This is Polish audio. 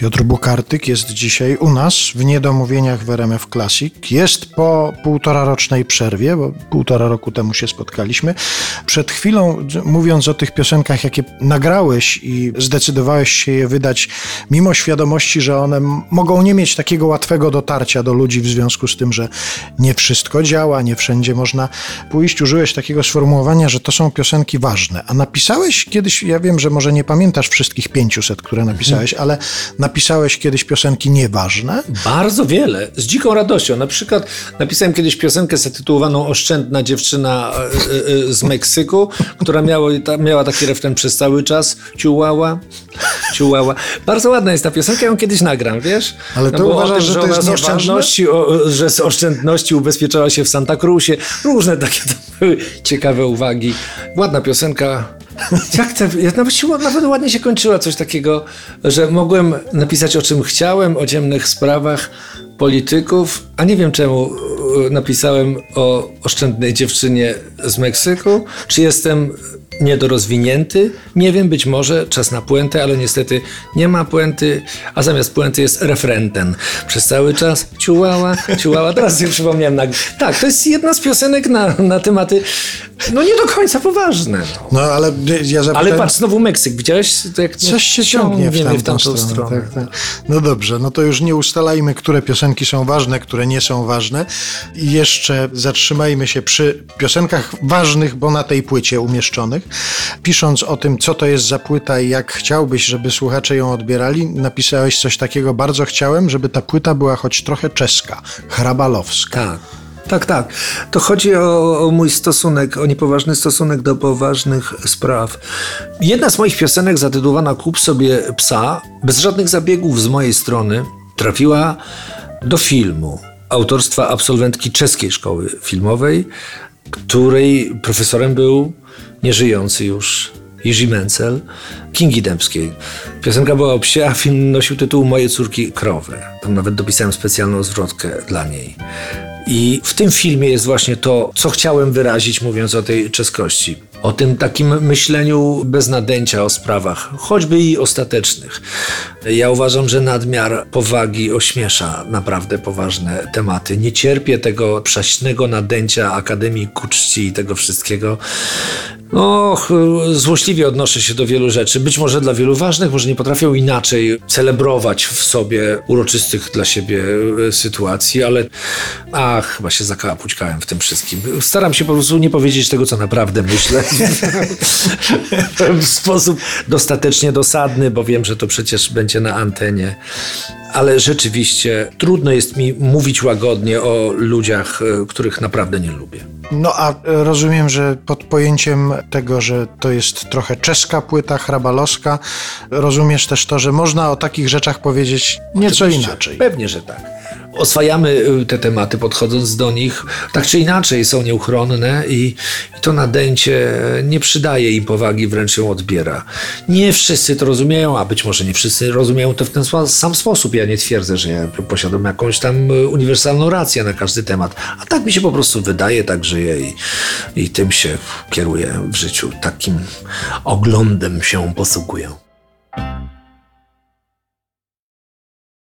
Piotr Bukartyk jest dzisiaj u nas w Niedomówieniach w RMF Classic. Jest po półtorarocznej przerwie, bo 1,5 roku temu się spotkaliśmy. Przed chwilą, mówiąc o tych piosenkach, jakie nagrałeś i zdecydowałeś się je wydać, mimo świadomości, że one mogą nie mieć takiego łatwego dotarcia do ludzi w związku z tym, że nie wszystko działa, nie wszędzie można pójść, użyłeś takiego sformułowania, że to są piosenki ważne. A napisałeś kiedyś, ja wiem, że może nie pamiętasz wszystkich 500, które napisałeś, ale napisałeś kiedyś piosenki nieważne? Bardzo wiele, z dziką radością. Na przykład napisałem kiedyś piosenkę zatytułowaną Oszczędna dziewczyna z Meksyku, która miała taki refren przez cały czas. Ciułała, ciułała. Bardzo ładna jest ta piosenka, ją kiedyś nagram, wiesz? Ale to uważasz, że to jest nieważne? Że z oszczędności ubezpieczała się w Santa Cruz'ie. Różne takie to były ciekawe uwagi. Ładna piosenka. Nawet ładnie się kończyła, coś takiego, że mogłem napisać o czym chciałem, o ciemnych sprawach polityków, a nie wiem czemu napisałem o oszczędnej dziewczynie z Meksyku. Czy jestem niedorozwinięty? Nie wiem, być może czas na puentę, ale niestety nie ma puenty, a zamiast puenty jest refren ten. Przez cały czas ciułała, ciułała. Teraz sobie przypomniałem. Tak, to jest jedna z piosenek na tematy nie do końca poważne. No ale ja zapytałem... Ale patrz, znowu Meksyk. Widziałeś? To jak coś się ciągnie w tamtą stronę. Tak, tak. No dobrze, no to już nie ustalajmy, które piosenki są ważne, które nie są ważne. I jeszcze zatrzymajmy się przy piosenkach ważnych, bo na tej płycie umieszczonych. Pisząc o tym, co to jest za płyta i jak chciałbyś, żeby słuchacze ją odbierali, napisałeś coś takiego: bardzo chciałem, żeby ta płyta była choć trochę czeska, hrabalowska. Tak. To chodzi o mój stosunek, o niepoważny stosunek do poważnych spraw. Jedna z moich piosenek zatytułowana Kup sobie psa, bez żadnych zabiegów z mojej strony, trafiła do filmu autorstwa absolwentki czeskiej szkoły filmowej, której profesorem był nieżyjący już Jerzy Menzel, Kingi Dębskiej. Piosenka była o psie, a film nosił tytuł Moje córki krowy. Tam nawet dopisałem specjalną zwrotkę dla niej. I w tym filmie jest właśnie to, co chciałem wyrazić, mówiąc o tej czeskości. O tym takim myśleniu bez nadęcia o sprawach, choćby i ostatecznych. Ja uważam, że nadmiar powagi ośmiesza naprawdę poważne tematy. Nie cierpię tego przaśnego nadęcia Akademii Kuczci i tego wszystkiego. Złośliwie odnoszę się do wielu rzeczy. Być może dla wielu ważnych, może nie potrafią inaczej celebrować w sobie uroczystych dla siebie sytuacji, ale chyba się zakapućkałem w tym wszystkim. Staram się po prostu nie powiedzieć tego, co naprawdę myślę. W sposób dostatecznie dosadny, bo wiem, że to przecież będzie na antenie. Ale rzeczywiście trudno jest mi mówić łagodnie o ludziach, których naprawdę nie lubię. No a rozumiem, że pod pojęciem tego, że to jest trochę czeska płyta, hrabalowska, rozumiesz też to, że można o takich rzeczach powiedzieć nieco inaczej. Pewnie, że tak. Oswajamy te tematy, podchodząc do nich. Tak czy inaczej są nieuchronne i to nadęcie nie przydaje im powagi, wręcz ją odbiera. Nie wszyscy to rozumieją, a być może nie wszyscy rozumieją to w ten sam sposób. Ja nie twierdzę, że ja posiadam jakąś tam uniwersalną rację na każdy temat. A tak mi się po prostu wydaje, tak żyję i tym się kieruję w życiu. Takim oglądem się posługuję.